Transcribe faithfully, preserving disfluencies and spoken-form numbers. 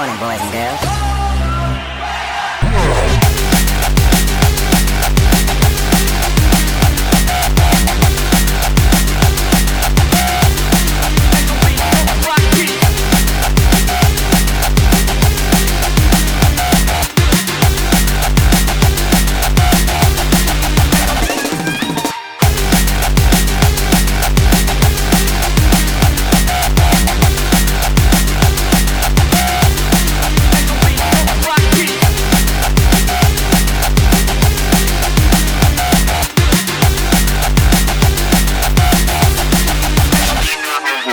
morning, boys and girls.